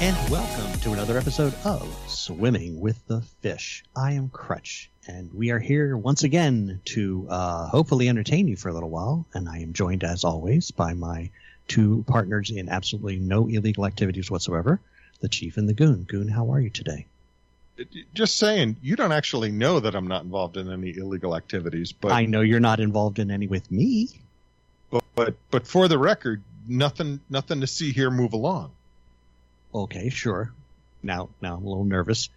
and welcome to another episode of Swimming with the Fish. I am Crutch, and we are here once again to hopefully entertain you for a little while, and I am joined, as always, by my two partners in absolutely no illegal activities whatsoever, the Chief and the Goon. Goon, how are you today? Just saying, you don't actually know that I'm not involved in any illegal activities, but I know you're not involved in any with me. But for the record, nothing to see here. Move along. Okay, sure. Now I'm a little nervous.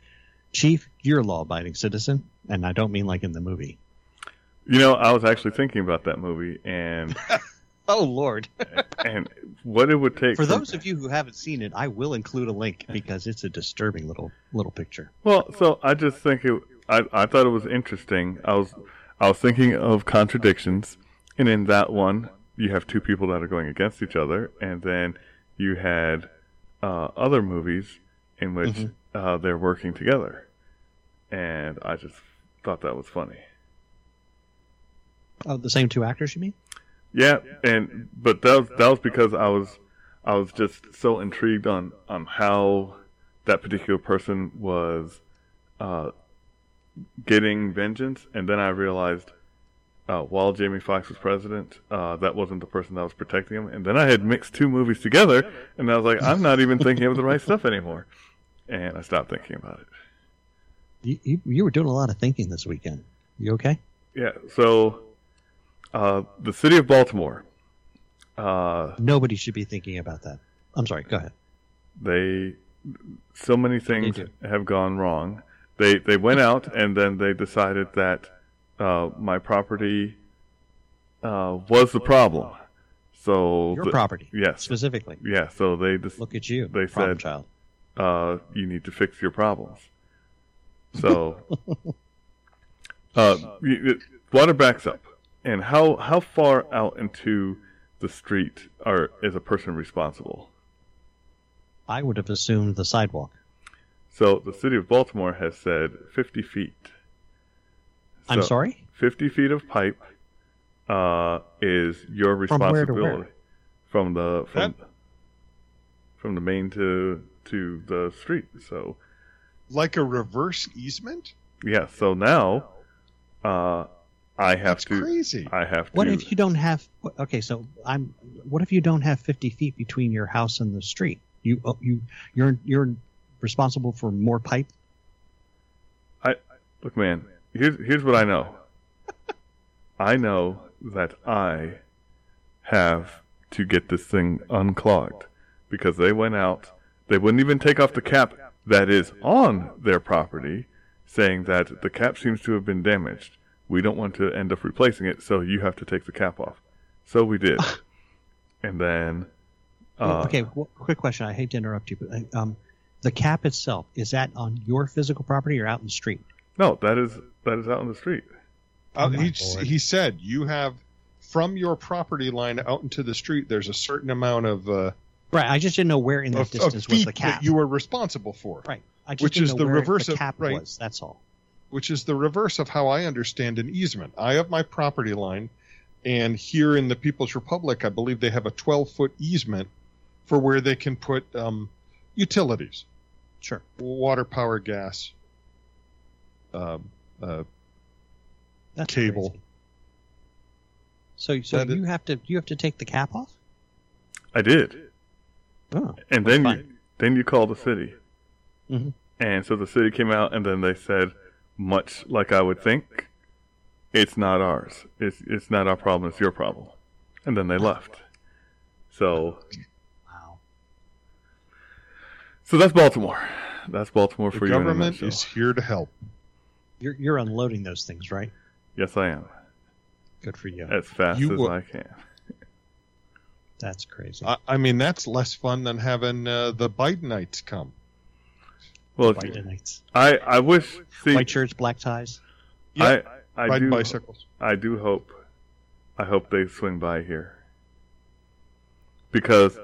Chief, you're a law-abiding citizen, and I don't mean like in the movie. You know, I was actually thinking about that movie, and oh Lord, and what it would take. For those of you who haven't seen it, I will include a link because it's a disturbing little picture. Well, so I just think I thought it was interesting. I was thinking of contradictions, and in that one, you have two people that are going against each other, and then you had other movies in which they're working together, and I just thought that was funny. Oh, the same two actors, you mean? Yeah, but that was because I was just so intrigued on how that particular person was getting vengeance, and then I realized while Jamie Foxx was president, that wasn't the person that was protecting him. And then I had mixed two movies together, and I was like, I'm not even thinking of the right stuff anymore. And I stopped thinking about it. You were doing a lot of thinking this weekend. You okay? Yeah, so the city of Baltimore. Nobody should be thinking about that. I'm sorry, go ahead. So many things have gone wrong. They went out, and then they decided that my property was the problem. So your property, yes, specifically, yeah. So they just look at you. They said, "Child, you need to fix your problems." So water backs up, and how far out into the street is a person responsible? I would have assumed the sidewalk. So the city of Baltimore has said 50 feet. So, I'm sorry? 50 feet of pipe is your responsibility. From where to where? From the main to the street. So, like a reverse easement? Yeah. So now, I have That's to. Crazy. I have to. What if you don't have? Okay. So What if you don't have 50 feet between your house and the street? You're responsible for more pipe. Look, man. Here's what I know. I know that I have to get this thing unclogged because they went out. They wouldn't even take off the cap that is on their property, saying that the cap seems to have been damaged. We don't want to end up replacing it, so you have to take the cap off. So we did. And then... okay, quick question. I hate to interrupt you, but the cap itself, is that on your physical property or out in the street? No, that is out on the street. He said you have from your property line out into the street. There's a certain amount of right. I just didn't know where in that distance was the cap that you were responsible for. Right. I just didn't know where the cap was. That's all. Which is the reverse of how I understand an easement. I have my property line, and here in the People's Republic, I believe they have a 12-foot easement for where they can put utilities, sure, water, power, gas. That's cable. Crazy. So you have to take the cap off? I did. Oh, and then you call the city. Mm-hmm. And so the city came out, and then they said, much like I would think, it's not ours. It's not our problem. It's your problem. And then they left. So. Wow. So that's Baltimore. That's Baltimore for you. The government is here to help. You're unloading those things, right? Yes, I am. Good for you. As fast as I can. That's crazy. I mean, that's less fun than having the Bidenites come. Well, Bidenites. I wish... See, white shirts, black ties. Yeah, riding bicycles. I do hope. I hope they swing by here. Because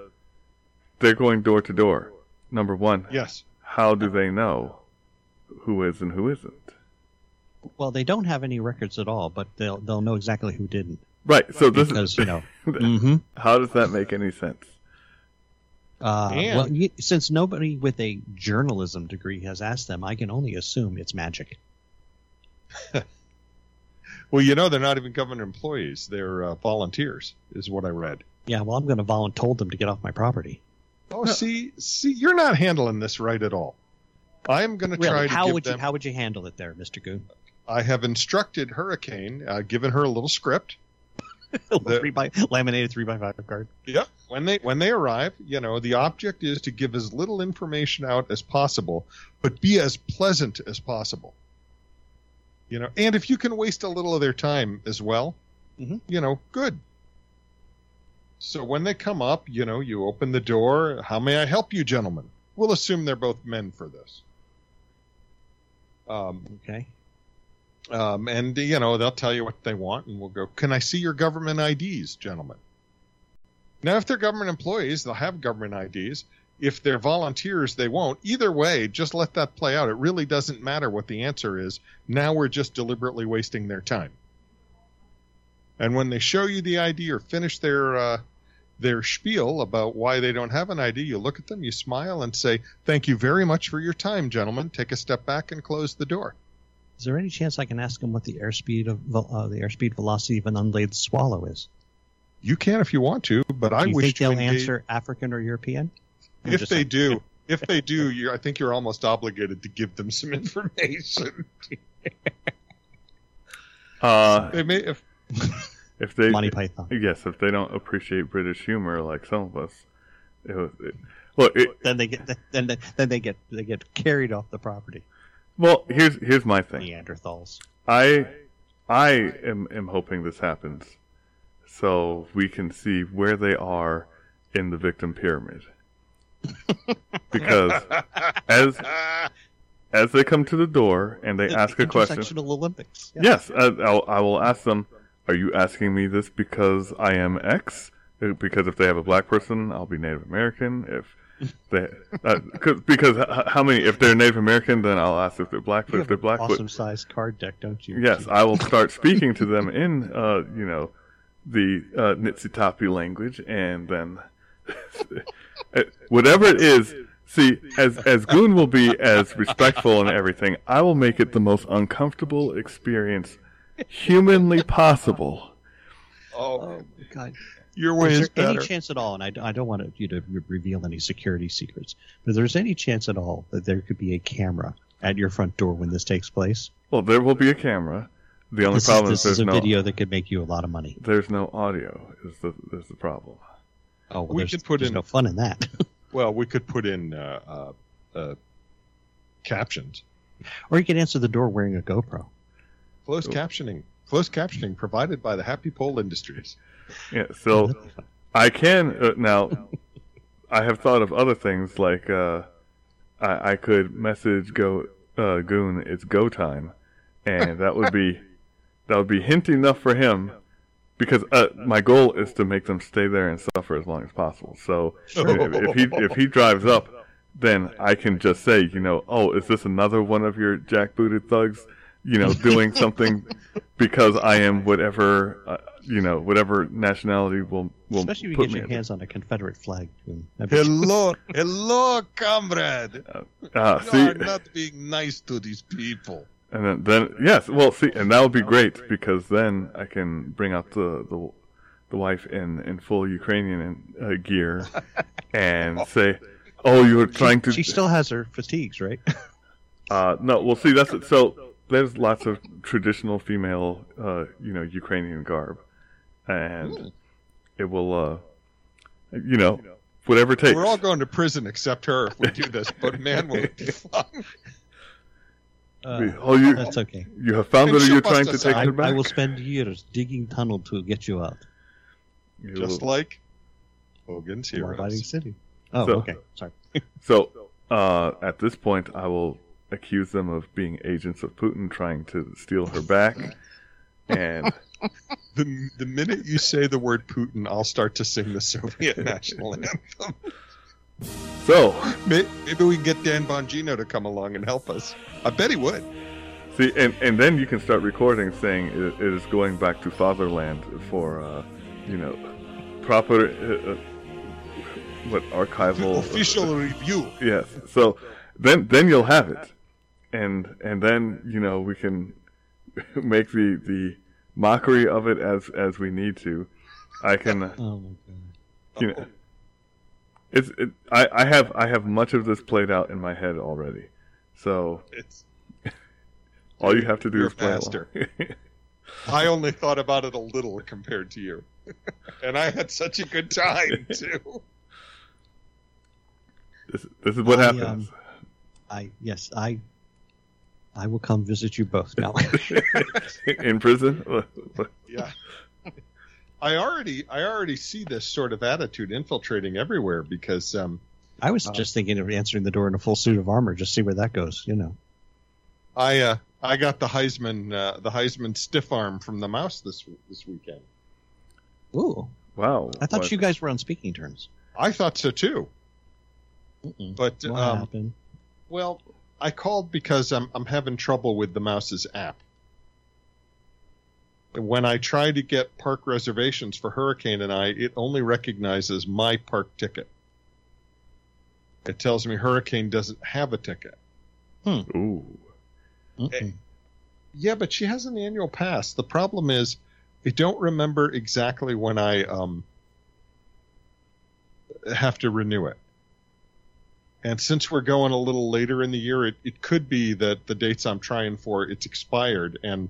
they're going door to door. Number one. Yes. How do they know who is and who isn't? Well, they don't have any records at all, but they'll know exactly who didn't. Right. So this is, you know, mm-hmm. How does that make any sense? Well, since nobody with a journalism degree has asked them, I can only assume it's magic. Well, you know, they're not even government employees. They're volunteers, is what I read. Yeah, well, I'm going to volunteer them to get off my property. Oh, no. See, you're not handling this right at all. I'm going to try to give them... How would you handle it there, Mr. Goon? I have instructed Hurricane, given her a little script. Laminated 3x5 card. Yep. When they arrive, you know, the object is to give as little information out as possible, but be as pleasant as possible. You know, and if you can waste a little of their time as well, you know, good. So when they come up, you know, you open the door. How may I help you, gentlemen? We'll assume they're both men for this. Okay. And, you know, they'll tell you what they want, and we'll go, can I see your government IDs, gentlemen? Now, if they're government employees, they'll have government IDs. If they're volunteers, they won't. Either way, just let that play out. It really doesn't matter what the answer is. Now we're just deliberately wasting their time. And when they show you the ID or finish their spiel about why they don't have an ID, you look at them, you smile, and say, thank you very much for your time, gentlemen. Take a step back and close the door. Is there any chance I can ask them what the airspeed velocity of an unlaid swallow is? You can if you want to, but I wish to engage... Do you think they'll answer African or European? If they do, I think you're almost obligated to give them some information. If they Monty Python. Yes, if they don't appreciate British humor like some of us, then they get carried off the property. Well, here's my thing. Neanderthals. I am hoping this happens, so we can see where they are in the victim pyramid. Because as they come to the door and they ask a question, Olympics. Yeah. Yes, I will ask them. Are you asking me this because I am X? Because if they have a black person, I'll be Native American. Because how many? If they're Native American, then I'll ask if they're black. But if they're black, awesome sized card deck, don't you? Yes, I will start speaking to them in the Nitsitapi language, and then whatever it is. See, as Goon will be as respectful and everything, I will make it the most uncomfortable experience humanly possible. Oh God. Your way is better. Is there any chance at all, and I don't want you to reveal any security secrets, but if there's any chance at all that there could be a camera at your front door when this takes place? Well, there will be a camera. The only problem is there's no... This is a video that could make you a lot of money. There's no audio is the problem. Oh, well, there's no fun in that. Well, we could put in captions. Or you could answer the door wearing a GoPro. Closed captioning provided by the Happy Pole Industries. Yeah, so I can now. I have thought of other things like I could message Goon. It's go time, and that would be hint enough for him, because my goal is to make them stay there and suffer as long as possible. So if he drives up, then I can just say, you know, oh, is this another one of your jackbooted thugs? You know, doing something because I am whatever, whatever nationality will put me. Especially if you get your hands on a Confederate flag. Hello, comrade. You are not being nice to these people. And then yes, well, see, and that would be great because then I can bring out the wife in full Ukrainian gear and say, "Oh, you were trying to." She still has her fatigues, right? No, well, see, that's it. So. There's lots of traditional female, Ukrainian garb, and it will, whatever it takes. We're all going to prison except her if we do this, but man, will it be fun. That's okay. You have found that you're trying to take her back? I will spend years digging tunnel to get you out. Just like Hogan's Heroes. Fighting City. Oh, okay. Sorry. So at this point, I will... accuse them of being agents of Putin trying to steal her back. And the minute you say the word Putin, I'll start to sing the Soviet national anthem. So maybe we can get Dan Bongino to come along and help us. I bet he would. See, and then you can start recording saying it is going back to fatherland for proper what archival official review. Yes. So then you'll have it, and then you know we can make the mockery of it as we need to. I can. Oh my God. You know, I have much of this played out in my head already. So it's all you have to do is play along. I only thought about it a little compared to you. And I had such a good time, too. This is what happens. I will come visit you both now. In prison? Yeah. I already see this sort of attitude infiltrating everywhere because... I was just thinking of answering the door in a full suit of armor. Just see where that goes, you know. I got the Heisman stiff arm from the mouse this weekend. Ooh! Wow! I thought you guys were on speaking terms. I thought so too. Mm-mm. But what happened? Well, I called because I'm having trouble with the mouse's app. When I try to get park reservations for Hurricane and I, it only recognizes my park ticket. It tells me Hurricane doesn't have a ticket. Hmm. Ooh. Mm-mm. Yeah, but she has an annual pass. The problem is, I don't remember exactly when I have to renew it. And since we're going a little later in the year, it could be that the dates I'm trying for, it's expired. And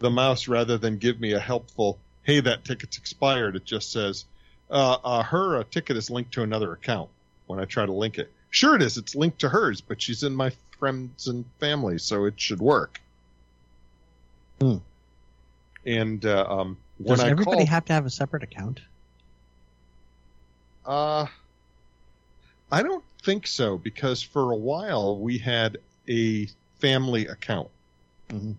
the mouse, rather than give me a helpful, hey, that ticket's expired, it just says, her ticket is linked to another account when I try to link it. Sure it is. It's linked to hers, but she's in my friends and family, so it should work. Hmm. And when does everybody have to have a separate account? I don't think so, because for a while we had a family account. Mm-hmm.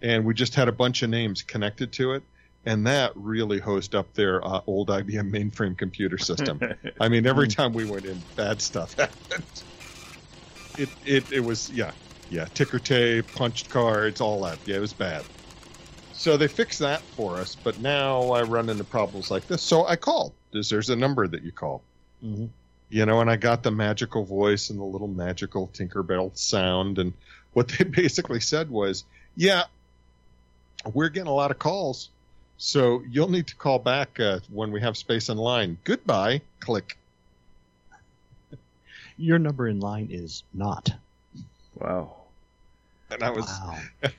And we just had a bunch of names connected to it, and that really hosed up their old IBM mainframe computer system. I mean, every time we went in, bad stuff happened. It was, yeah, ticker tape, punched cards, all that. Yeah, it was bad. So they fixed that for us, but now I run into problems like this. So I called. There's a number that you call. Mm-hmm. You know, and I got the magical voice and the little magical Tinkerbell sound. And what they basically said was, yeah, we're getting a lot of calls. So you'll need to call back when we have space in line. Goodbye. Click. Your number in line is not. Wow. And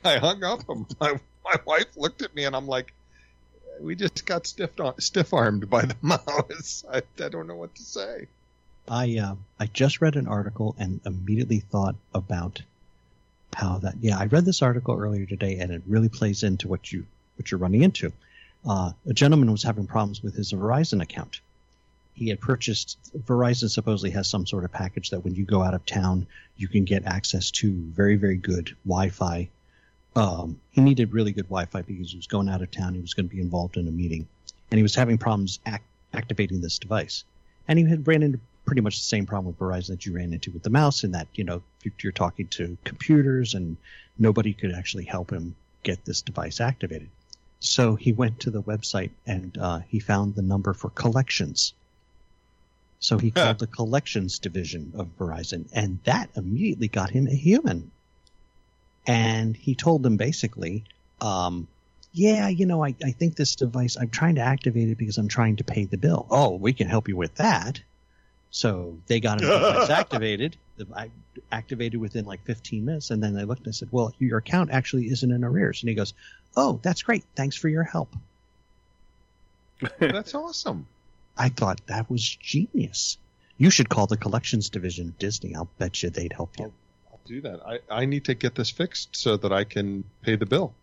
I hung up. My wife looked at me and I'm like, we just got stiff-armed by the mouse. I don't know what to say. I just read an article and immediately thought about how that. Yeah, I read this article earlier today and it really plays into what you're running into. A gentleman was having problems with his Verizon account. He had purchased Verizon supposedly has some sort of package that when you go out of town, you can get access to very, very good Wi-Fi. He needed really good Wi-Fi because he was going out of town. He was going to be involved in a meeting and he was having problems activating this device. And he had ran into pretty much the same problem with Verizon that you ran into with the mouse in that, you know, you're talking to computers and nobody could actually help him get this device activated. So he went to the website and he found the number for collections. So he called the collections division of Verizon, and that immediately got him a human. And he told them basically, yeah, you know, I think this device, I'm trying to activate it because I'm trying to pay the bill. Oh, we can help you with that. So they got him activated within like 15 minutes. And then they looked and said, well, your account actually isn't in arrears. And he goes, oh, that's great. Thanks for your help. That's awesome. I thought that was genius. You should call the collections division of Disney. I'll bet you they'd help you. I'll do that. I need to get this fixed so that I can pay the bill.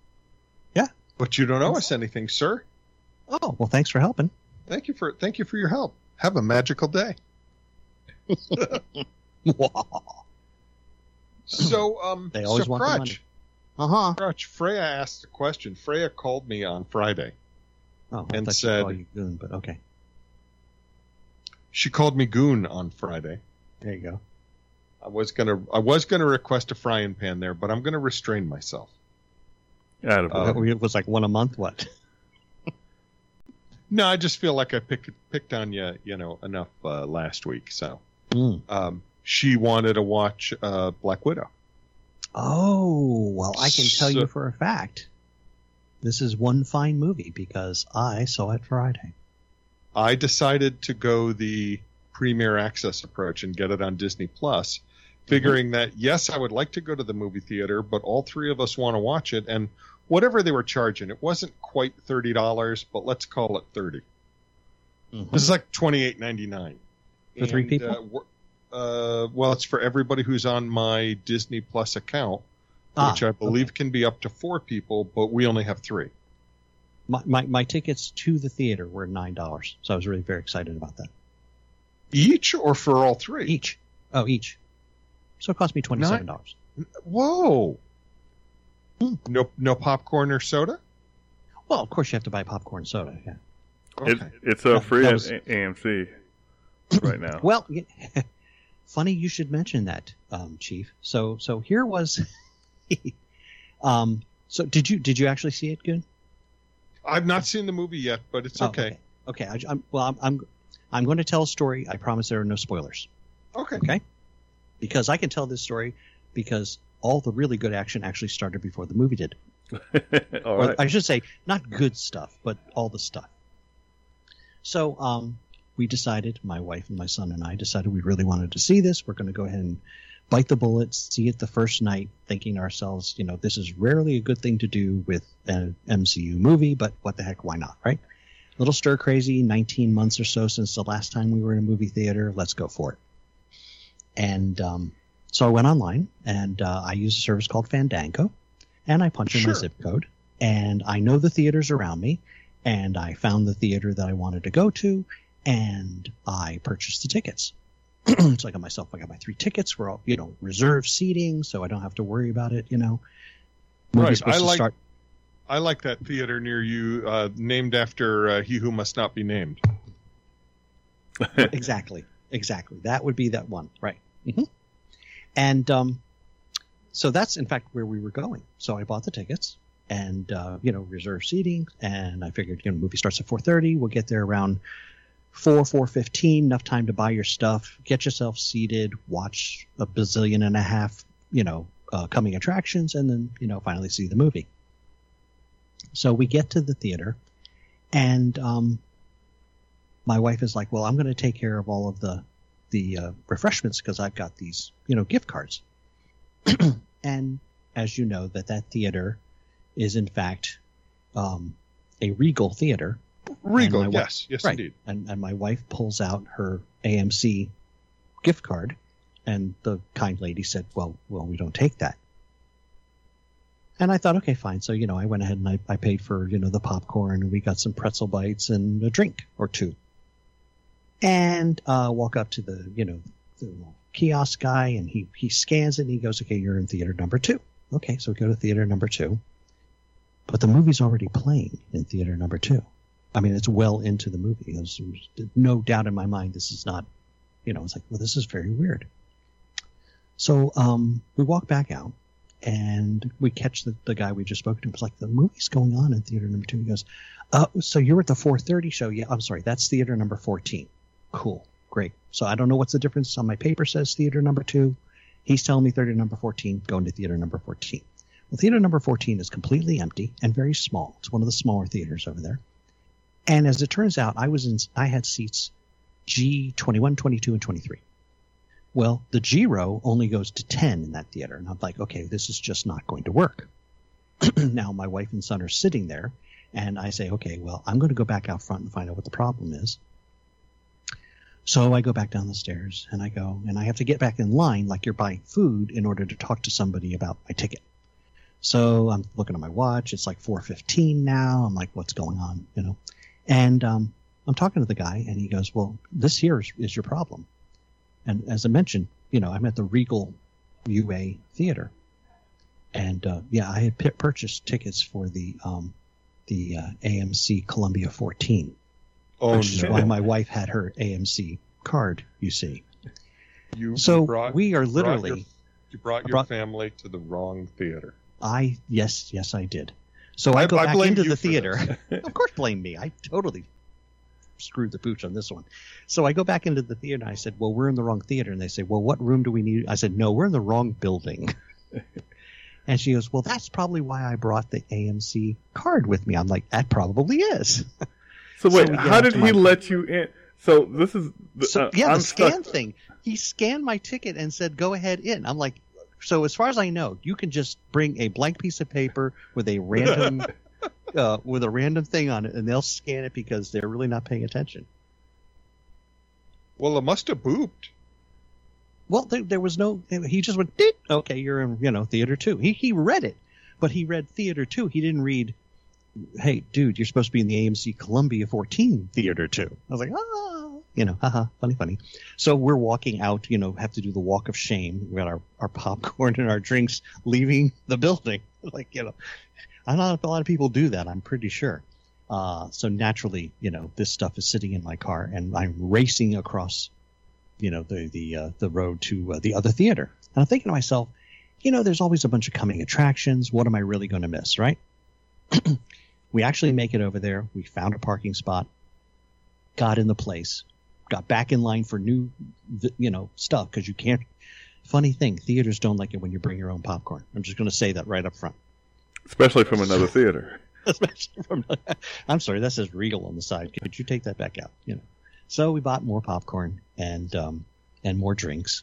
Yeah. But you don't owe us anything, sir. Oh, well, thanks for helping. Thank you for your help. Have a magical day. Wow. So, they always want the money. Uh-huh. Crutch, Freya asked a question. Freya called me on Friday. Oh, I and said, you Goon, but okay. She called me Goon on Friday. There you go. I was gonna request a frying pan there, but I'm gonna restrain myself. It was like one a month. What? No, I just feel like I picked on you, enough last week. So she wanted to watch Black Widow. Oh, well, I can tell you for a fact, this is one fine movie because I saw it Friday. I decided to go the premier access approach and get it on Disney Plus, figuring that, yes, I would like to go to the movie theater, but all three of us want to watch it. And whatever they were charging, it wasn't quite $30, but let's call it $30. Mm-hmm. This is like $28.99 for three people. Well, it's for everybody who's on my Disney Plus account, which I believe can be up to four people, but we only have three. My tickets to the theater were $9, so I was really very excited about that. Each or for all three? Each. Oh, each. So it cost me $27. Whoa. No popcorn or soda? Well, of course you have to buy popcorn and soda, yeah. Okay. It's free at AMC right now. Well, funny you should mention that, Chief. So here was so did you actually see it, Goon? I've not seen the movie yet, but it's okay. Okay. I'm going to tell a story. I promise there are no spoilers. Okay. Because I can tell this story because all the really good action actually started before the movie did. Right. I should say, not good stuff, but all the stuff. So we decided, my wife and my son and I decided we really wanted to see this. We're going to go ahead and bite the bullet, see it the first night, thinking to ourselves, this is rarely a good thing to do with an MCU movie, but what the heck, why not, right? A little stir crazy, 19 months or so since the last time we were in a movie theater. Let's go for it. And so I went online, and I used a service called Fandango, and I punched in my zip code, and I know the theaters around me, and I found the theater that I wanted to go to, and I purchased the tickets. So I got my three tickets. We're all, reserved seating, so I don't have to worry about it, Right. I like that theater near you, named after He Who Must Not Be Named. Exactly. That would be that one, right? Mm-hmm. And so that's, in fact, where we were going. So I bought the tickets and, reserved seating. And I figured, movie starts at 4:30. We'll get there around 4:15, enough time to buy your stuff, get yourself seated, watch a bazillion and a half, coming attractions, and then, finally see the movie. So we get to the theater, and my wife is like, well, I'm going to take care of all of the refreshments because I've got these, gift cards. And as you know, that theater is, in fact, a Regal theater. Regal, yes, right. Indeed. And my wife pulls out her AMC gift card, and the kind lady said, well, we don't take that. And I thought, okay, fine. So, I went ahead and I paid for, the popcorn. We got some pretzel bites and a drink or two. And walk up to the, the little kiosk guy, and he scans it, and he goes, okay, you're in theater number 2. Okay, so we go to theater number 2. But the movie's already playing in theater number 2. I mean, it's well into the movie. There's no doubt in my mind this is not, it's like, well, this is very weird. So we walk back out. And we catch the guy we just spoke to. It was like, the movie's going on in theater number 2. He goes, so you're at the 4:30 show. Yeah, I'm sorry. That's theater number 14. Cool. Great. So I don't know what's the difference. On my paper says theater number 2. He's telling me theater number 14, going to theater number 14. Well, theater number 14 is completely empty and very small. It's one of the smaller theaters over there. And as it turns out, I had seats G21, 22, and 23. Well, the G row only goes to 10 in that theater. And I'm like, okay, this is just not going to work. Now my wife and son are sitting there, and I say, okay, well, I'm going to go back out front and find out what the problem is. So I go back down the stairs, and I go, and I have to get back in line like you're buying food in order to talk to somebody about my ticket. So I'm looking at my watch. It's like 4:15 now. I'm like, what's going on, And I'm talking to the guy, and he goes, well, this here is your problem. And as I mentioned, I'm at the Regal UA Theater. And, I had purchased tickets for the AMC Columbia 14. Oh, which is why my wife had her AMC card, you see. You brought your family to the wrong theater. Yes, I did. So I go back into the theater. Of course, blame me. I totally screwed the pooch on this one. So I go back into the theater, and I said, well, we're in the wrong theater. And they say, well, what room do we need? I said, no, we're in the wrong building. And she goes, well, that's probably why I brought the AMC card with me. I'm like, that probably is. So wait, so how did he let you in? So this is the scan thing. He scanned my ticket and said, go ahead in. I'm like, so as far as I know, you can just bring a blank piece of paper with a random random thing on it, and they'll scan it because they're really not paying attention. Well, it must have booped. Well, there was no. He just went, "Dip." Okay, you're in, theater two. He read it, but he read theater two. He didn't read, hey, dude, you're supposed to be in the AMC Columbia 14 theater two. I was like, funny. So we're walking out, have to do the walk of shame. We got our popcorn and our drinks, leaving the building. I know a lot of people do that. I'm pretty sure. So naturally, this stuff is sitting in my car, and I'm racing across the road to the other theater. And I'm thinking to myself, there's always a bunch of coming attractions. What am I really going to miss, right? We actually make it over there. We found a parking spot, got in the place, got back in line for new, stuff. Because you can't – funny thing, theaters don't like it when you bring your own popcorn. I'm just going to say that right up front. Especially from another theater. Especially from – I'm sorry, that says Regal on the side. Could you take that back out, So we bought more popcorn and more drinks,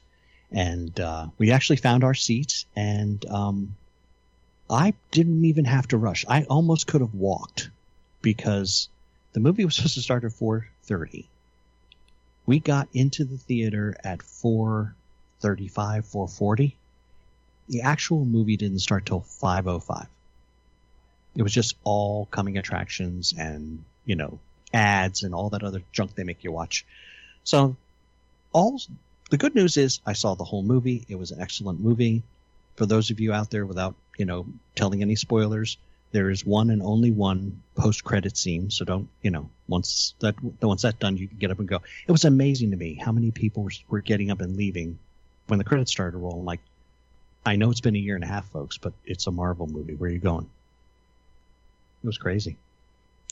and we actually found our seats. And I didn't even have to rush. I almost could have walked because the movie was supposed to start at 4:30. We got into the theater at 4:35, 4:40. The actual movie didn't start till 5:05. It was just all coming attractions and ads and all that other junk they make you watch. So all the good news is I saw the whole movie. It was an excellent movie. For those of you out there without, telling any spoilers, there is one and only one post-credit scene. So don't, once that's done, you can get up and go. It was amazing to me how many people were getting up and leaving when the credits started rolling. Like, I know it's been a year and a half, folks, but it's a Marvel movie. Where are you going? It was crazy.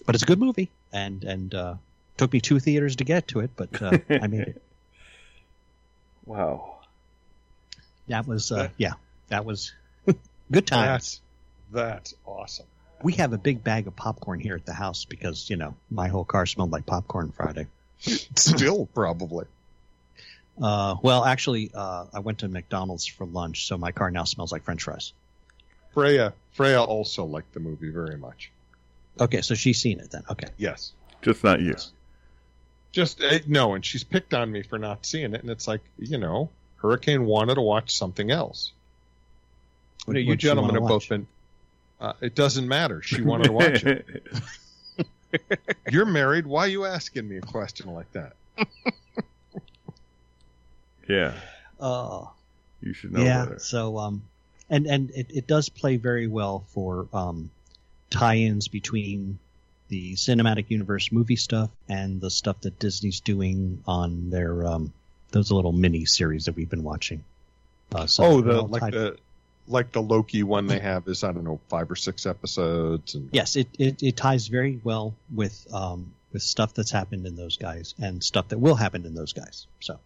But it's a good movie, and took me 2 theaters to get to it, but I made it. Wow, that was that was good times. That's awesome. We have a big bag of popcorn here at the house because my whole car smelled like popcorn Friday. Still probably. Well, actually, I went to McDonald's for lunch, so my car now smells like French fries. Freya also liked the movie very much. Okay, so she's seen it then. Okay. Yes. Just not you. Just, no, and she's picked on me for not seeing it, and it's like, Hurricane wanted to watch something else. You gentlemen have both been... it doesn't matter. She wanted to watch it. You're married. Why are you asking me a question like that? Yeah. You should know better. Yeah, so... and it does play very well for... tie-ins between the cinematic universe movie stuff and the stuff that Disney's doing on their those little mini series that we've been watching. The Loki one they have is 5 or 6 episodes. And... Yes, it ties very well with stuff that's happened in those guys and stuff that will happen in those guys. So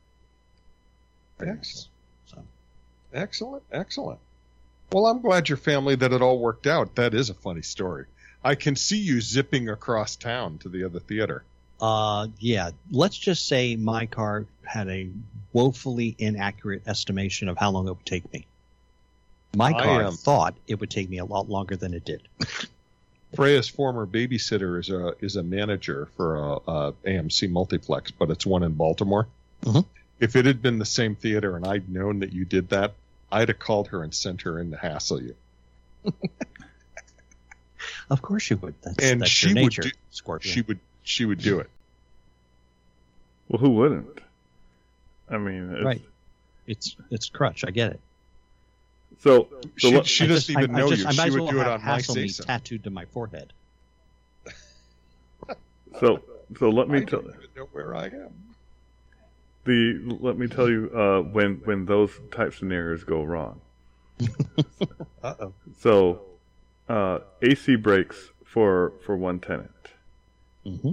excellent, excellent. Well, I'm glad your family that it all worked out. That is a funny story. I can see you zipping across town to the other theater. Yeah. Let's just say my car had a woefully inaccurate estimation of how long it would take me. My car thought it would take me a lot longer than it did. Freya's former babysitter is a manager for a AMC multiplex, but it's one in Baltimore. Mm-hmm. If it had been the same theater and I'd known that you did that, I'd have called her and sent her in to hassle you. Of course you would. That's she your nature, Scorpion. She would do it. Well, who wouldn't? I mean, right? It's Crutch. I get it. So she doesn't even know you. She would do it on my season. Tattooed to my forehead. So let me tell you where I am. Let me tell you when those type scenarios go wrong. Uh-oh. So AC breaks for one tenant. Mm-hmm.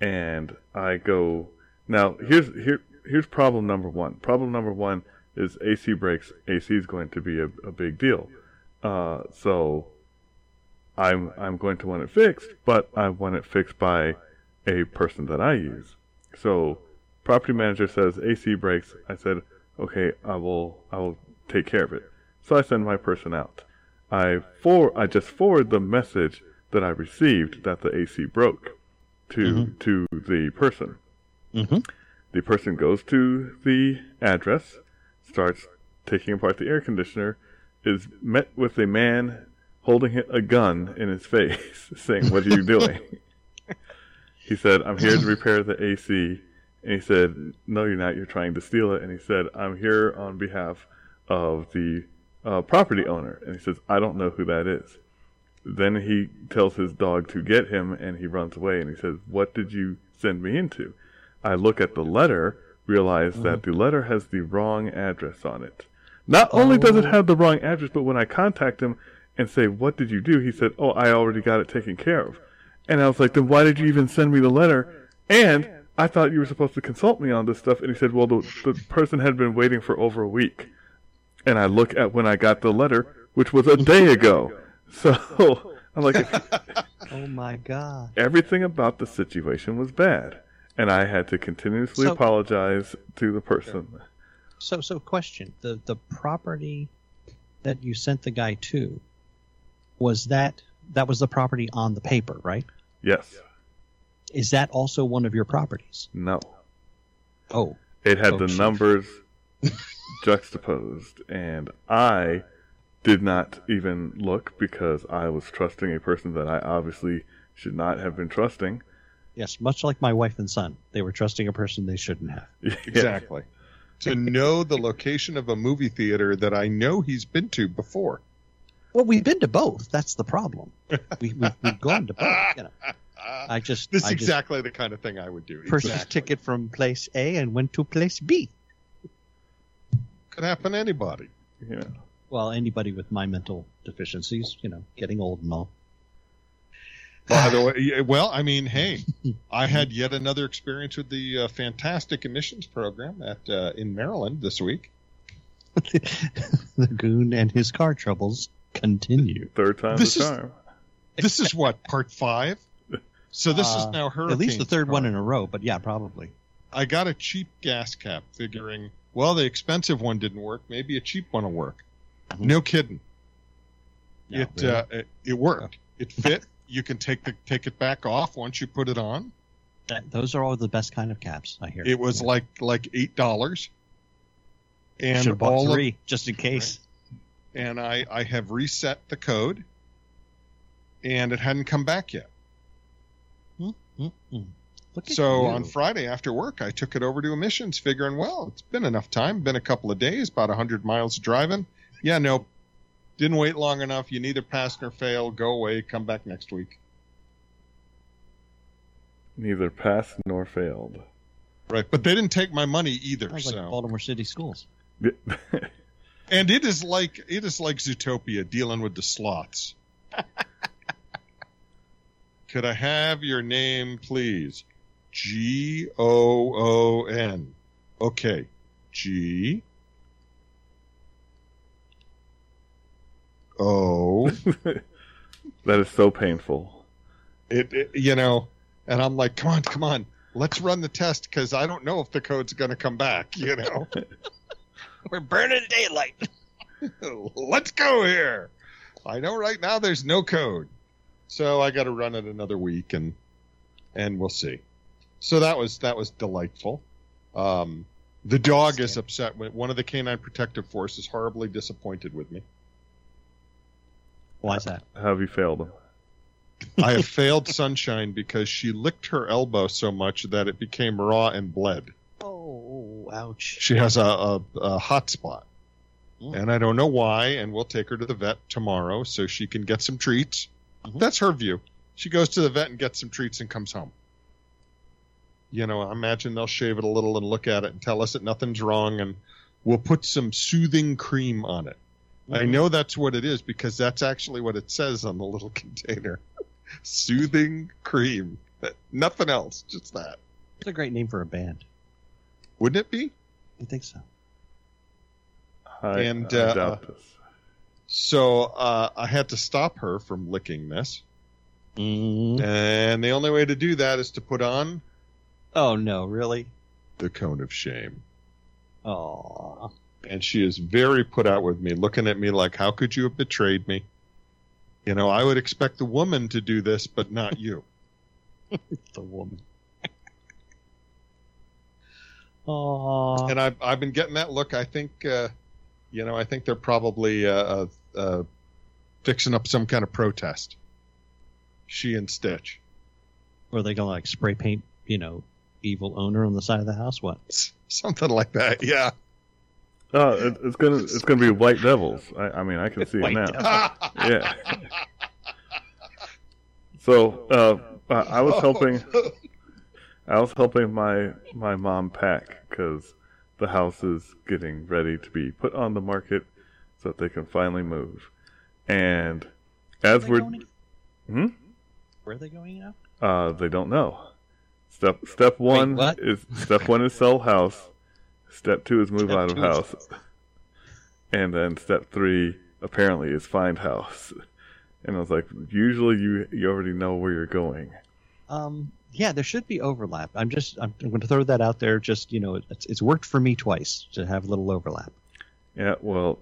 and I go, now here's problem number one. Problem number one is AC breaks. AC is going to be a big deal. So I'm going to want it fixed, but I want it fixed by a person that I use. So property manager says AC breaks. I said, okay, I will take care of it. So I send my person out. I just forward the message that I received that the AC broke to the person. Mm-hmm. The person goes to the address, starts taking apart the air conditioner, is met with a man holding a gun in his face, saying, "What are you doing?" He said, "I'm here to repair the AC." And he said, "No, you're not. You're trying to steal it." And he said, "I'm here on behalf of the property owner." And he says, "I don't know who that is." Then he tells his dog to get him, and he runs away. And he says, "What did you send me into?" I look at the letter, realize that the letter has the wrong address on it. Not only does it have the wrong address, but when I contact him and say, "What did you do?" He said, "Oh, I already got it taken care of." And I was like, "Then why did you even send me the letter? And I thought you were supposed to consult me on this stuff." And he said, "Well, the person had been waiting for over a week." And I look at when I got the letter, which was a day ago. So I'm like, oh my God. Everything about the situation was bad. And I had to continuously apologize to the person. So question, the property that you sent the guy to, was that was the property on the paper, right? Yes. Is that also one of your properties? No. Oh. It had the numbers juxtaposed, and I did not even look because I was trusting a person that I obviously should not have been trusting. Yes, much like my wife and son. They were trusting a person they shouldn't have. Exactly. To know the location of a movie theater that I know he's been to before. Well, we've been to both. That's the problem. We've gone to both. You know. This is exactly the kind of thing I would do. Purchased ticket from place A and went to place B. Could happen to anybody. Yeah. Well, anybody with my mental deficiencies, getting old and all. By the way, well, I mean, hey, I had yet another experience with the Fantastic Emissions Program in Maryland this week. The Goon and his car troubles continue. Third time the charm. This is what, part 5? So this is now Hurricane. At least the third one in a row, but yeah, probably. I got a cheap gas cap, figuring, well, the expensive one didn't work. Maybe a cheap one will work. Mm-hmm. No kidding. No, really? It worked. Oh. It fit. You can take it back off once you put it on. Those are all the best kind of caps, I hear. It was like $8. And should have bought 3 just in case. Right? And I have reset the code, and it hadn't come back yet. Mm-hmm. So on Friday after work, I took it over to emissions, figuring, well, it's been enough time, been a couple of days, about 100 miles driving. Yeah, nope. Didn't wait long enough. You neither pass nor fail. Go away. Come back next week. Neither passed nor failed. Right, but they didn't take my money either. Sounds like Baltimore City Schools. And it is like Zootopia dealing with the slots. Could I have your name, please? Goon. Okay. G. That is so painful. And I'm like, come on. Let's run the test because I don't know if the code's going to come back, We're burning daylight. Let's go here. I know right now there's no code. So I got to run it another week, and we'll see. So that was delightful. The dog is upset. One of the Canine Protective Force is horribly disappointed with me. Why is that? Have you failed him? I have failed Sunshine because she licked her elbow so much that it became raw and bled. Oh, ouch. She has a hot spot. And I don't know why, and we'll take her to the vet tomorrow so she can get some treats. That's her view. She goes to the vet and gets some treats and comes home. I imagine they'll shave it a little and look at it and tell us that nothing's wrong, and we'll put some soothing cream on it. Mm-hmm. I know that's what it is because that's actually what it says on the little container. Soothing cream. Nothing else, just that. It's a great name for a band. Wouldn't it be? I think so. I doubt this. So I had to stop her from licking this. Mm-hmm. And the only way to do that is to put on... Oh, no, really? The Cone of Shame. Aww. And she is very put out with me, looking at me like, how could you have betrayed me? You know, I would expect the woman to do this, but not you. The woman. Aww. And I've been getting that look. I think, I think they're probably fixing up some kind of protest. She and Stitch. Or are they going to, like, spray paint, evil owner on the side of the house? What? Something like that, yeah. It's gonna be White Devils. I mean, I can see it now. Yeah. So I was helping my mom pack because the house is getting ready to be put on the market so that they can finally move. And as we're where are they going now? They don't know. Step one is sell house. Step two is move out of house. And then step three, apparently, is find house. And I was like, usually you already know where you're going. Yeah, there should be overlap. I'm going to throw that out there. Just, it's worked for me twice to have a little overlap. Yeah, well,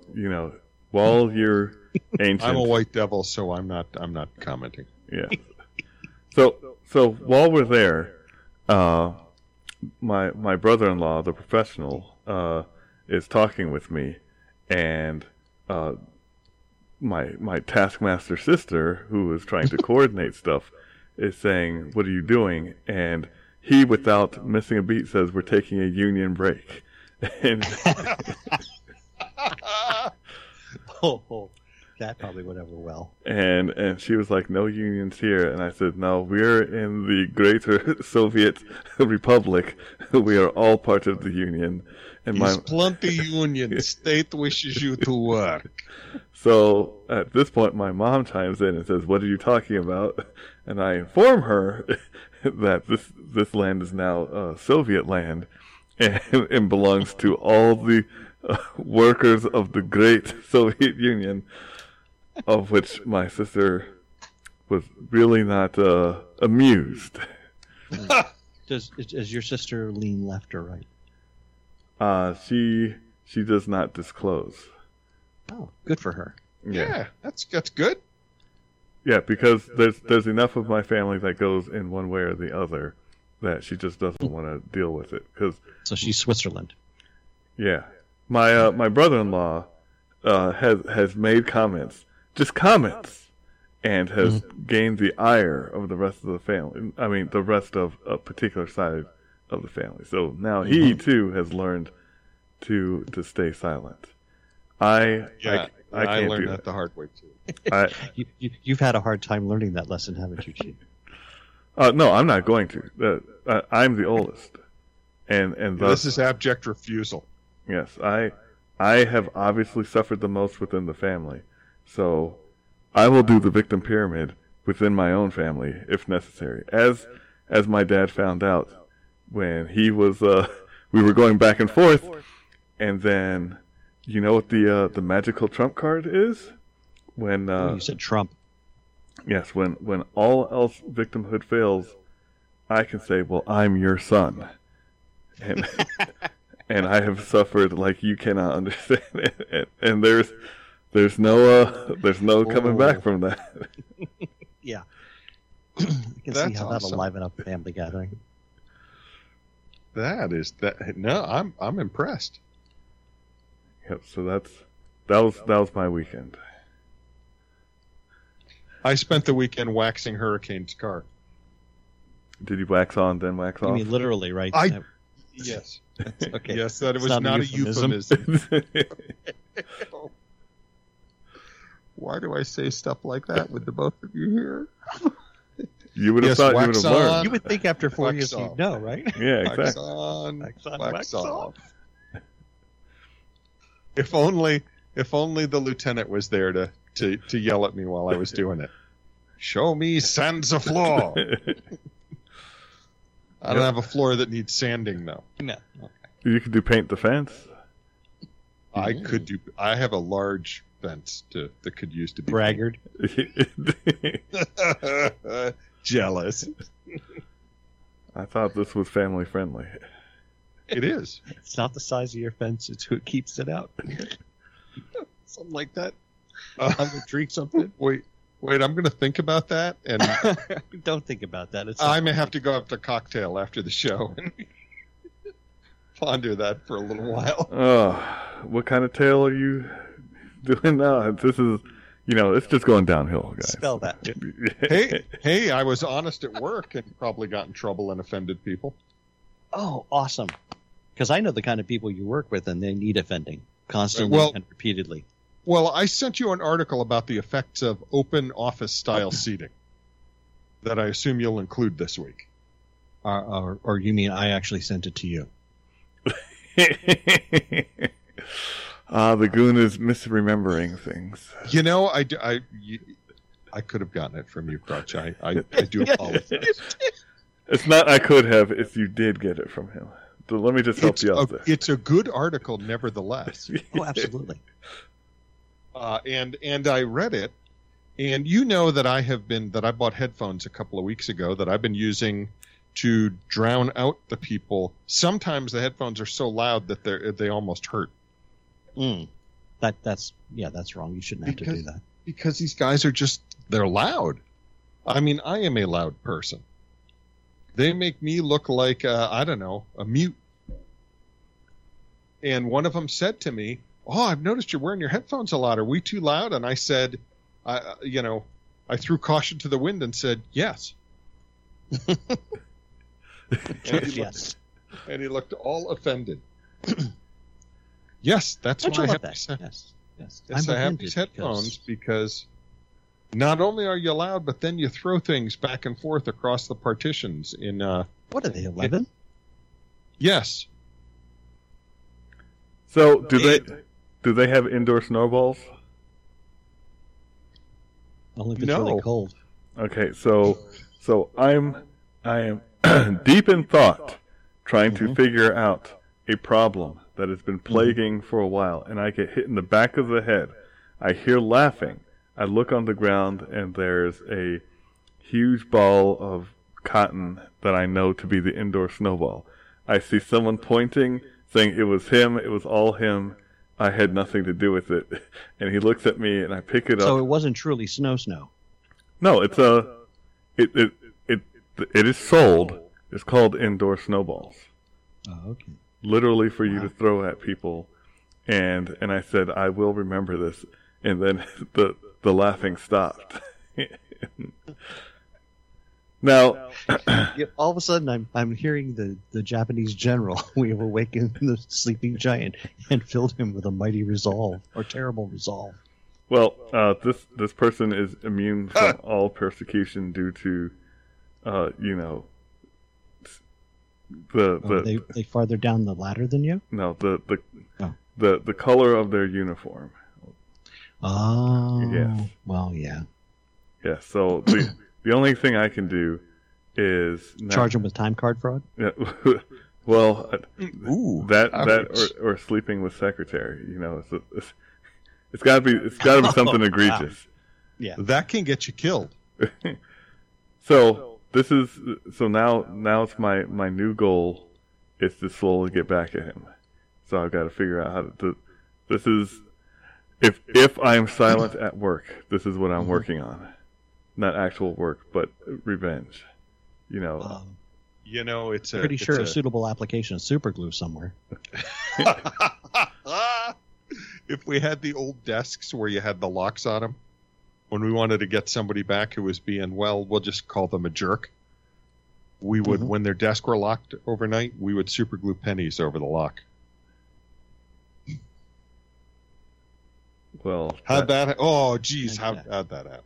while you're ancient... I'm a white devil, so I'm not commenting. Yeah. So while we're there... my brother-in-law, the professional, is talking with me, and my taskmaster sister, who is trying to coordinate stuff, is saying, "What are you doing?" And he, without missing a beat, says, "We're taking a union break." And oh, that probably went over well. And she was like, "No unions here." And I said, "No, we're in the greater Soviet Republic. We are all part of the union." And there's plenty union. State wishes you to work. So at this point, my mom chimes in and says, "What are you talking about?" And I inform her that this land is now Soviet land and belongs to all the workers of the great Soviet Union. Of which my sister was really not amused. Does your sister lean left or right? She does not disclose. Oh, good for her. Yeah, that's good. Yeah, because there's enough of my family that goes in one way or the other that she just doesn't want to deal with it. 'Cause, so she's Switzerland. Yeah, my brother-in-law has made comments. Just comments, and has gained the ire of the rest of the family. I mean, the rest of a particular side of the family. So now he too has learned to stay silent. I learned that the hard way too. You've had a hard time learning that lesson, haven't you, Chief? No, I'm not going to. I'm the oldest, and thus, this is abject refusal. Yes, I have obviously suffered the most within the family. So, I will do the victim pyramid within my own family if necessary. As my dad found out when he was, we were going back and forth, and then, you know what the magical trump card is? When you said Trump. Yes, when all else victimhood fails, I can say, "Well, I'm your son," and and I have suffered like you cannot understand. And There's no coming back from that. Yeah. I can see how that'll liven up a family gathering. That is that. No, I'm impressed. Yep. So that was my weekend. I spent the weekend waxing Hurricane's car. Did you wax on then wax off? I mean, literally, right? Yes. Okay. Yes, that it was not a euphemism. Why do I say stuff like that with the both of you here? You would have thought you would have learned. You would think after 4 years you'd know, right? Yeah, exactly. Wax on, wax off. If only the lieutenant was there to yell at me while I was doing it. Show me sands of law. I don't have a floor that needs sanding, though. No. Okay. You could do paint the fence. I could do. I have a large fence that could use to be braggart. Jealous. I thought this was family friendly. It is. It's not the size of your fence; it's who keeps it out. Something like that. I'm gonna drink something. Wait, I'm going to think about that. And don't think about that. I may have to go up to cocktail after the show and ponder that for a little while. What kind of tale are you doing now? This is, it's just going downhill, guys. Spell that. Hey, I was honest at work and probably got in trouble and offended people. Oh, awesome. Because I know the kind of people you work with, and they need offending constantly and repeatedly. Well, I sent you an article about the effects of open office-style seating that I assume you'll include this week. Or you mean I actually sent it to you? The Goon is misremembering things. I could have gotten it from you, Crutch. I do apologize. It's not I could have if you did get it from him. So let me just help you out there. It's a good article, nevertheless. Oh, absolutely. And I read it, and that I bought headphones a couple of weeks ago that I've been using to drown out the people. Sometimes the headphones are so loud that they almost hurt. That's wrong. You shouldn't have to do that. Because these guys they're loud. I mean, I am a loud person. They make me look like, a mute. And one of them said to me, "Oh, I've noticed you're wearing your headphones a lot. Are we too loud?" And I said, I threw caution to the wind and said, yes. And he looked all offended. Yes, that's why I have these headphones. Yes, I have these headphones because not only are you loud, but then you throw things back and forth across the partitions in... what are they, 11? Yes. So do they have indoor snowballs? Only if it's really cold. Okay, so I am deep in thought, trying to figure out a problem that has been plaguing for a while, and I get hit in the back of the head. I hear laughing. I look on the ground, and there's a huge ball of cotton that I know to be the indoor snowball. I see someone pointing, saying it was him, it was all him, I had nothing to do with it. And he looks at me, and I pick it up. So it wasn't truly snow. No, it's it is sold. It's called indoor snowballs. Oh, okay. Literally for you to throw at people. And I said, I will remember this. And then the laughing stopped. Now, all of a sudden, I'm hearing the Japanese general. We have awakened the sleeping giant and filled him with a mighty resolve or terrible resolve. Well, this person is immune from all persecution due to, they farther down the ladder than you. No, the color of their uniform. Oh, yes. Well, yeah. Yeah. So the only thing I can do is charge them with time card fraud. Yeah, well, ooh, or sleeping with secretary. It's got to be something egregious. Wow. Yeah, that can get you killed. Now it's my new goal is to slowly get back at him. So I've got to figure out how to. This is if I'm silent at work. This is what I'm working on. Not actual work, but revenge. It's pretty sure a suitable application of super glue somewhere. If we had the old desks where you had the locks on them, when we wanted to get somebody back who was being, we'll just call them a jerk. We would, when their desks were locked overnight, we would super glue pennies over the lock. Well, how'd that happen?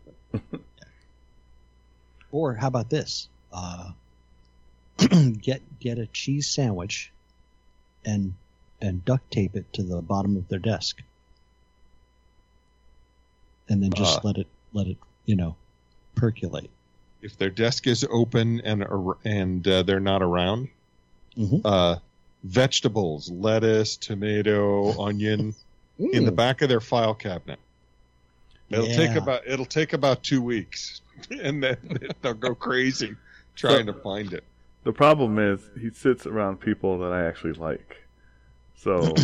Or how about this? Get a cheese sandwich and duct tape it to the bottom of their desk. And then just let it percolate. if their desk is open and they're not around, mm-hmm. Vegetables, lettuce, tomato, onion, in the back of their file cabinet. It'll take about 2 weeks, and then they'll go crazy trying to find it. The problem is he sits around people that I actually like, so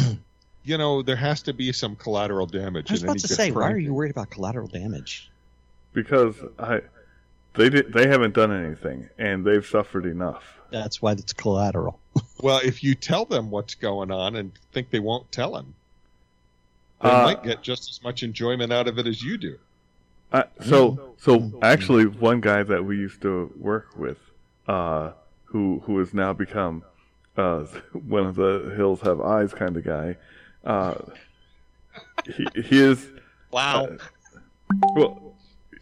you know there has to be some collateral damage. I was about to say, why are you worried about collateral damage? Because they haven't done anything, and they've suffered enough. That's why it's collateral. Well, if you tell them what's going on and think they won't tell him, they might get just as much enjoyment out of it as you do. So actually, one guy that we used to work with, who has now become one of the Hills Have Eyes kind of guy, he is... Wow. Well,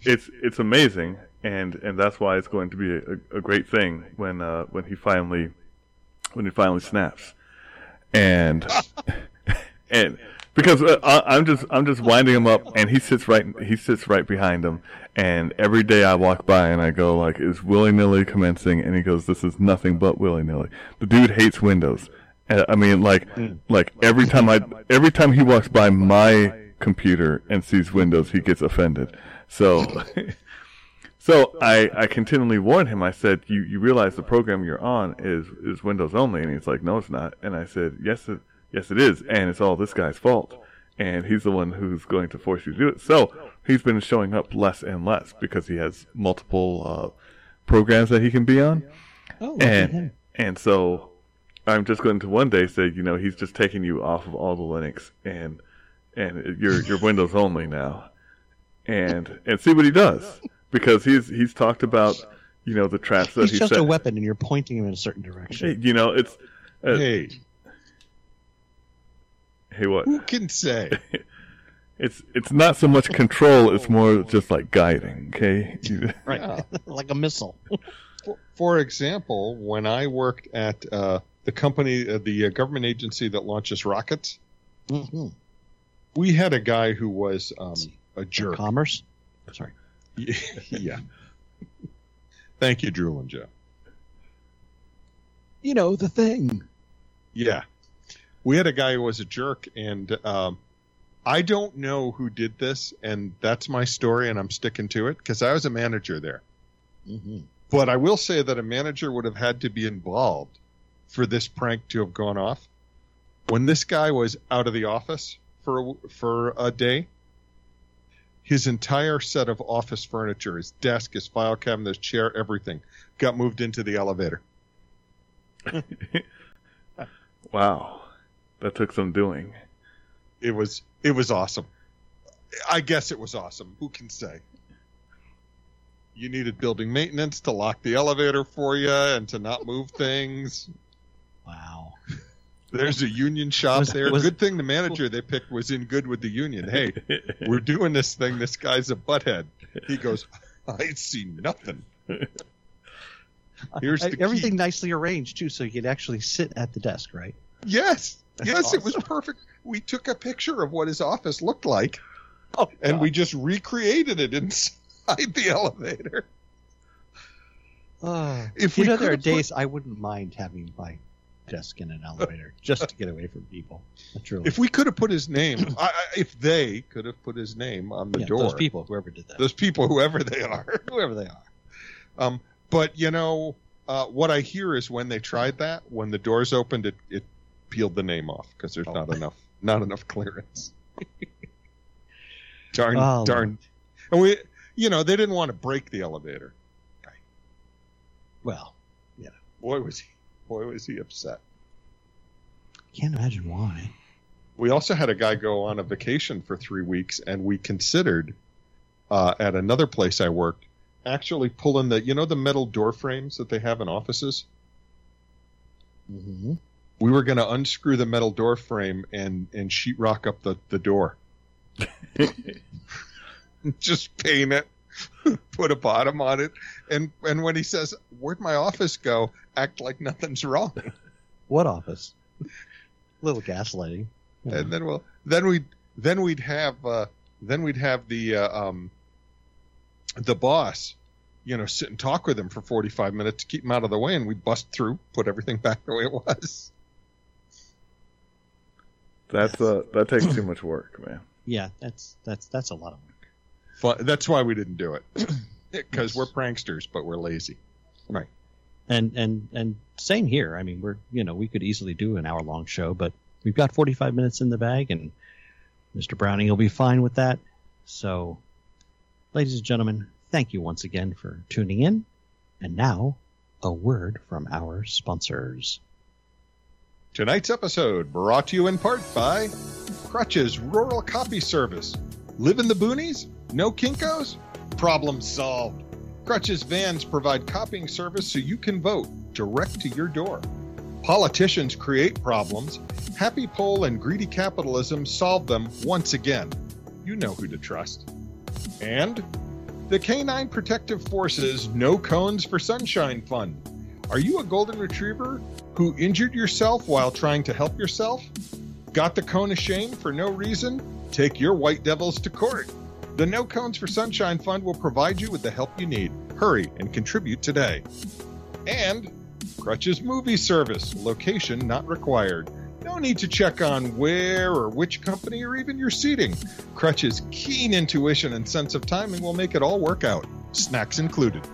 it's amazing, and that's why it's going to be a great thing when he finally snaps, and. Because I'm just winding him up, and he sits right behind him. And every day I walk by and I go like, "Is willy-nilly commencing?" And he goes, "This is nothing but willy-nilly." The dude hates Windows. And, I mean, like every time he walks by my computer and sees Windows, he gets offended. So I continually warned him. I said, "You realize the program you're on is Windows only?" And he's like, "No, it's not." And I said, Yes, it is, and it's all this guy's fault, and he's the one who's going to force you to do it. So he's been showing up less and less because he has multiple programs that he can be on, and so I'm just going to one day say, you know, he's just taking you off of all the Linux, and you're Windows only now, and see what he does, because he's talked about, you know, the traps that he's just set. A weapon, and you're pointing him in a certain direction. You know, it's hey. Hey, what? Who can say? It's not so much control, it's more just like guiding, okay? Right. Yeah. Like a missile. For example, when I worked at the company, the government agency that launches rockets, mm-hmm. we had a guy who was a jerk. Commerce? Sorry. Yeah. Thank you, Drew and Joe. You know, the thing. Yeah. We had a guy who was a jerk, and I don't know who did this, and that's my story, and I'm sticking to it, because I was a manager there. Mm-hmm. But I will say that a manager would have had to be involved for this prank to have gone off. When this guy was out of the office for a day, his entire set of office furniture, his desk, his file cabinet, his chair, everything, got moved into the elevator. Wow. That took some doing. It was awesome. I guess it was awesome. Who can say? You needed building maintenance to lock the elevator for you and to not move things. Wow. There's a union shop there. Good thing the manager they picked was in good with the union. Hey, we're doing this thing. This guy's a butthead. He goes, I see nothing. Here's the everything key. Nicely arranged, too, so you could actually sit at the desk, right? Yes. Yes, awesome. It was perfect. We took a picture of what his office looked like, and we just recreated it inside the elevator. If you know, there are days I wouldn't mind having my desk in an elevator just to get away from people. Truly. If we could have put his name, if they could have put his name on the door. Those people, whoever did that. Those people, whoever they are. But, you know, what I hear is when they tried that, when the doors opened, it peeled the name off because there's not enough clearance. Darn. And we, you know, they didn't want to break the elevator. Right. Well, yeah. Boy was he upset. Can't imagine why. We also had a guy go on a vacation for 3 weeks, and we considered at another place I worked actually pulling the metal door frames that they have in offices. Mm-hmm. We were going to unscrew the metal door frame and sheetrock up the door. Just paint it, put a bottom on it, and when he says, "Where'd my office go?" act like nothing's wrong. What office? A little gaslighting. Yeah. And then we'd have the boss you know, sit and talk with him for 45 minutes to keep him out of the way, and we bust through, put everything back the way it was. That takes too much work, man. Yeah, that's a lot of work. But that's why we didn't do it, because we're pranksters, but we're lazy, right? And same here. I mean, we could easily do an hour-long show, but we've got 45 minutes in the bag, and Mr. Browning will be fine with that. So, ladies and gentlemen, thank you once again for tuning in. And now, a word from our sponsors. Tonight's episode brought to you in part by Crutch's Rural Copy Service. Live in the boonies? No Kinkos? Problem solved. Crutch's vans provide copying service so you can vote direct to your door. Politicians create problems. Happy Pole and greedy capitalism solve them once again. You know who to trust. And the Canine Protective Forces No Cones for Sunshine Fund. Are you a golden retriever who injured yourself while trying to help yourself? Got the cone of shame for no reason? Take your white devils to court. The No Cones for Sunshine Fund will provide you with the help you need. Hurry and contribute today. And Crutch's Movie Service, location not required. No need to check on where or which company or even your seating. Crutch's keen intuition and sense of timing will make it all work out, snacks included.